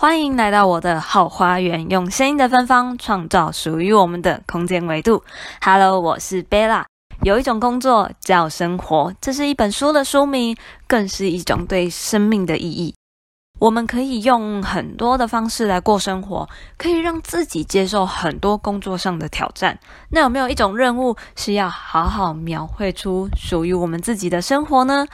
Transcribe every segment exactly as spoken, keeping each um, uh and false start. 欢迎来到我的好花园，用声音的芬芳创造属于我们的空间维度。 Hello， 我是 Bella。 有一种工作叫生活，这是一本书的书名，更是一种对生命的意义。我们可以用很多的方式来过生活，可以让自己接受很多工作上的挑战。那有没有一种任务是要好好描绘出属于我们自己的生活呢？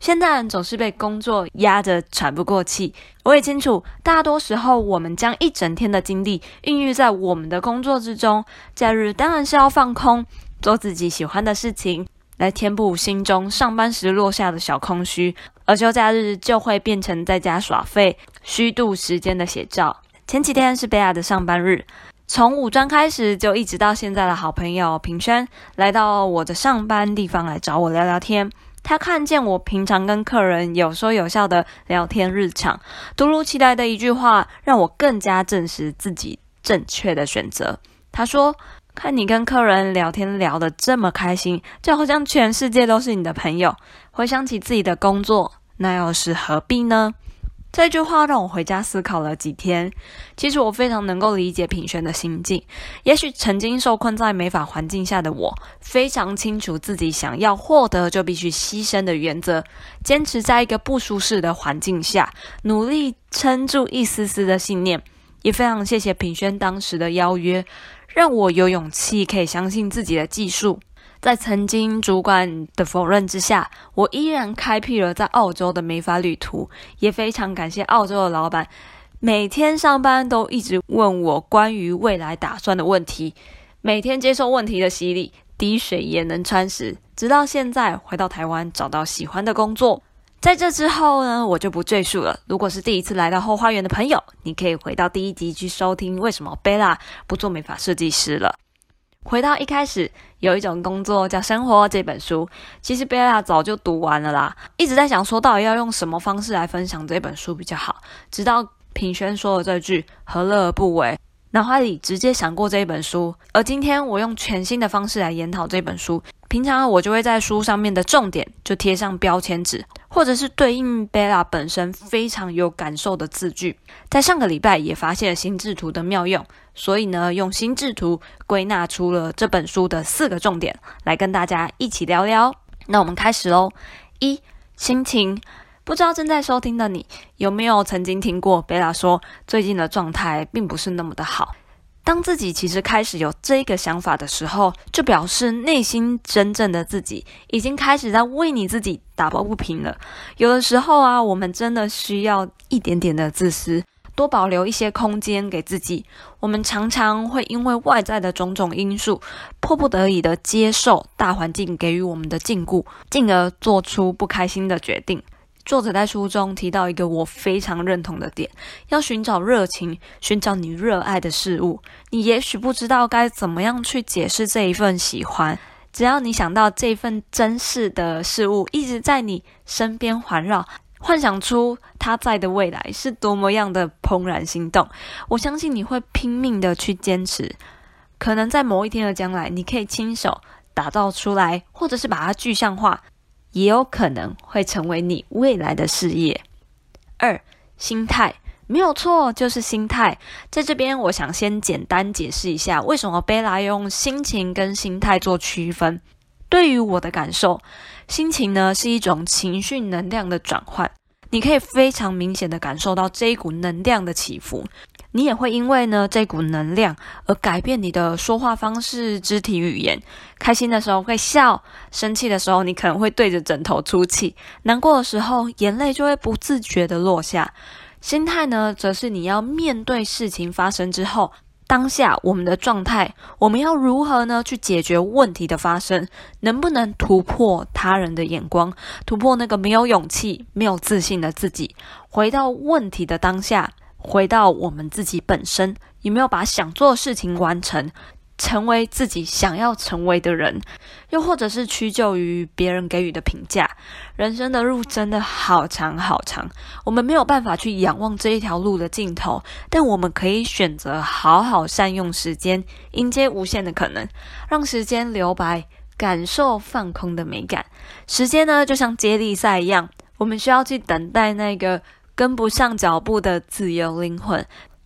现代人总是被工作压着喘不过气，我也清楚，大多时候我们将一整天的精力孕育在我们的工作之中。假日当然是要放空，做自己喜欢的事情，来填补心中上班时落下的小空虚，而休假日就会变成在家耍废、虚度时间的写照。前几天是贝亚的上班日，从五专开始就一直到现在的好朋友平轩来到我的上班地方来找我聊聊天。他看见我平常跟客人有说有笑的聊天日常，突如其来的一句话让我更加证实自己正确的选择。他说，看你跟客人聊天聊得这么开心，就好像全世界都是你的朋友。回想起自己的工作，那又是何必呢？这句话让我回家思考了几天。其实我非常能够理解品轩的心境，也许曾经受困在美法环境下的我，非常清楚自己想要获得就必须牺牲的原则，坚持在一个不舒适的环境下，努力撑住一丝丝的信念。也非常谢谢品轩当时的邀约，让我有勇气可以相信自己的技术。在曾经主管的否认之下，我依然开辟了在澳洲的美发旅途，也非常感谢澳洲的老板，每天上班都一直问我关于未来打算的问题，每天接受问题的洗礼，滴水也能穿石。直到现在回到台湾，找到喜欢的工作。在这之后呢，我就不赘述了。如果是第一次来到后花园的朋友，你可以回到第一集去收听为什么贝拉不做美发设计师了。回到一开始，有一种工作叫生活这本书，其实贝拉早就读完了啦，一直在想说到底要用什么方式来分享这本书比较好，直到品轩说了这句何乐而不为，脑海里直接闪过这本书。而今天我用全新的方式来研讨这本书，平常我就会在书上面的重点就贴上标签纸，或者是对应贝拉本身非常有感受的字句。在上个礼拜也发现了心智图的妙用，所以呢，用心智图归纳出了这本书的四个重点，来跟大家一起聊聊。那我们开始咯。一、心情。不知道正在收听的你，有没有曾经听过贝拉说，最近的状态并不是那么的好。当自己其实开始有这个想法的时候，就表示内心真正的自己已经开始在为你自己打抱不平了。有的时候啊，我们真的需要一点点的自私，多保留一些空间给自己。我们常常会因为外在的种种因素，迫不得已的接受大环境给予我们的禁锢，进而做出不开心的决定。作者在书中提到一个我非常认同的点，要寻找热情，寻找你热爱的事物。你也许不知道该怎么样去解释这一份喜欢，只要你想到这份珍视的事物一直在你身边环绕，幻想出它在的未来是多么样的怦然心动，我相信你会拼命的去坚持。可能在某一天的将来，你可以亲手打造出来，或者是把它具象化，也有可能会成为你未来的事业。二、心态。没有错，就是心态。在这边我想先简单解释一下，为什么贝拉用心情跟心态做区分。对于我的感受，心情呢是一种情绪能量的转换，你可以非常明显的感受到这一股能量的起伏，你也会因为呢这股能量而改变你的说话方式、肢体语言。开心的时候会笑，生气的时候你可能会对着枕头出气，难过的时候眼泪就会不自觉的落下。心态呢，则是你要面对事情发生之后，当下我们的状态，我们要如何呢去解决问题的发生，能不能突破他人的眼光，突破那个没有勇气、没有自信的自己，回到问题的当下，回到我们自己本身，有没有把想做的事情完成，成为自己想要成为的人，又或者是屈就于别人给予的评价。人生的路真的好长好长，我们没有办法去仰望这一条路的尽头，但我们可以选择好好善用时间，迎接无限的可能，让时间留白，感受放空的美感。时间呢，就像接力赛一样，我们需要去等待那个跟不上脚步的自由灵魂，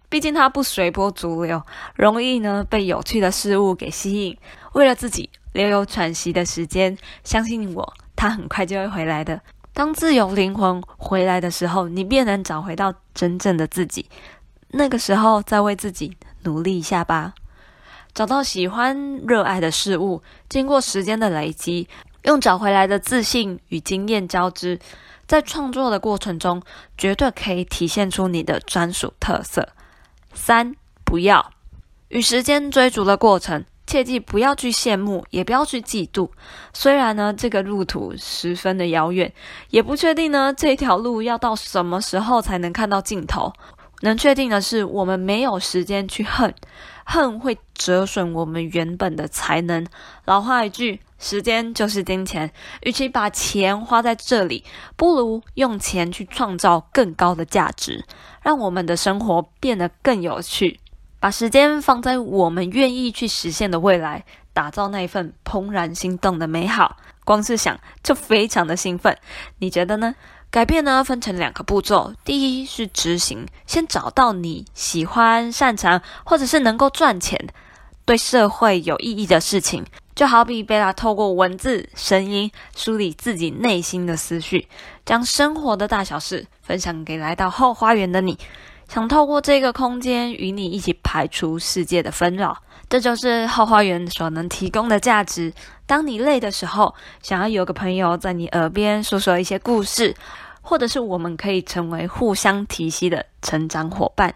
毕竟他不随波逐流，容易呢被有趣的事物给吸引。为了自己留有喘息的时间，相信我，他很快就会回来的。当自由灵魂回来的时候，你便能找回到真正的自己，那个时候再为自己努力一下吧。找到喜欢热爱的事物，经过时间的累积，用找回来的自信与经验交织，在创作的过程中绝对可以体现出你的专属特色。三、不要与时间追逐的过程，切记不要去羡慕，也不要去嫉妒。虽然呢这个路途十分的遥远，也不确定呢这条路要到什么时候才能看到尽头。能确定的是，我们没有时间去恨，恨会折损我们原本的才能。老话一句，时间就是金钱，与其把钱花在这里，不如用钱去创造更高的价值，让我们的生活变得更有趣。把时间放在我们愿意去实现的未来，打造那一份怦然心动的美好。光是想就非常的兴奋，你觉得呢？改变呢分成两个步骤，第一是执行，先找到你喜欢、擅长或者是能够赚钱、对社会有意义的事情。就好比贝拉透过文字、声音梳理自己内心的思绪，将生活的大小事分享给来到后花园的你，想透过这个空间与你一起排除世界的纷扰。这就是后花园所能提供的价值。当你累的时候，想要有个朋友在你耳边说说一些故事，或者是我们可以成为互相提携的成长伙伴。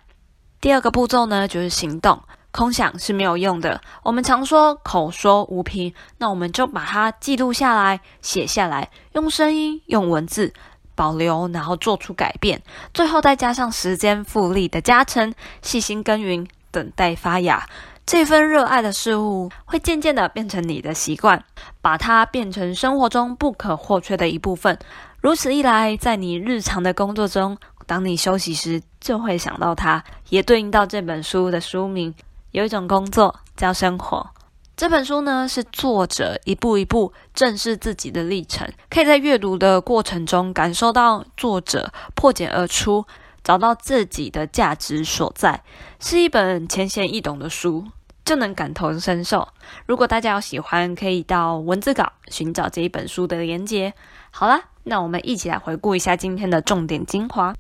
第二个步骤呢，就是行动。空想是没有用的，我们常说口说无凭，那我们就把它记录下来，写下来，用声音用文字保留，然后做出改变，最后再加上时间复利的加成，细心耕耘，等待发芽。这份热爱的事物会渐渐的变成你的习惯，把它变成生活中不可或缺的一部分。如此一来，在你日常的工作中，当你休息时就会想到它，也对应到这本书的书名，有一种工作叫生活。这本书呢，是作者一步一步正视自己的历程，可以在阅读的过程中感受到作者破茧而出，找到自己的价值所在，是一本浅显易懂的书，就能感同身受。如果大家有喜欢，可以到文字稿寻找这一本书的连结。好啦，那我们一起来回顾一下今天的重点精华。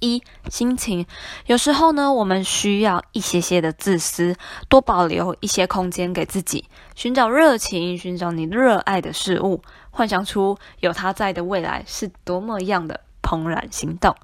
一、心情。有时候呢，我们需要一些些的自私，多保留一些空间给自己，寻找热情，寻找你热爱的事物，幻想出有它在的未来是多么样的怦然心动。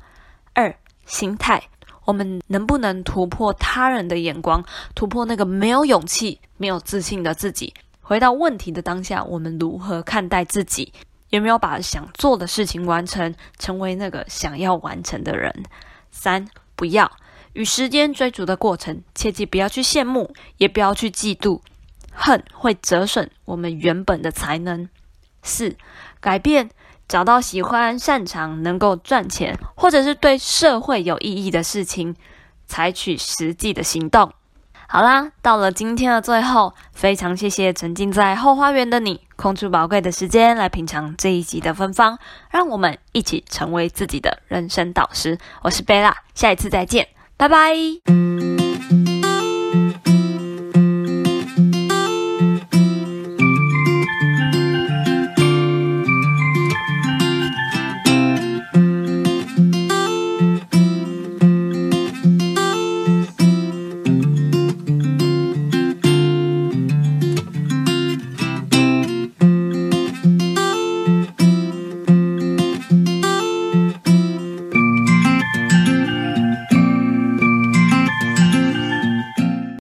二、心态。我们能不能突破他人的眼光，突破那个没有勇气、没有自信的自己？回到问题的当下，我们如何看待自己？有没有把想做的事情完成，成为那个想要完成的人？三、不要与时间追逐的过程，切记不要去羡慕，也不要去嫉妒，恨会折损我们原本的才能。四、改变。找到喜欢、擅长、能够赚钱，或者是对社会有意义的事情，采取实际的行动。好啦，到了今天的最后，非常谢谢沉浸在后花园的你，空出宝贵的时间来品尝这一集的芬芳，让我们一起成为自己的人生导师。我是Bella，下一次再见，拜拜。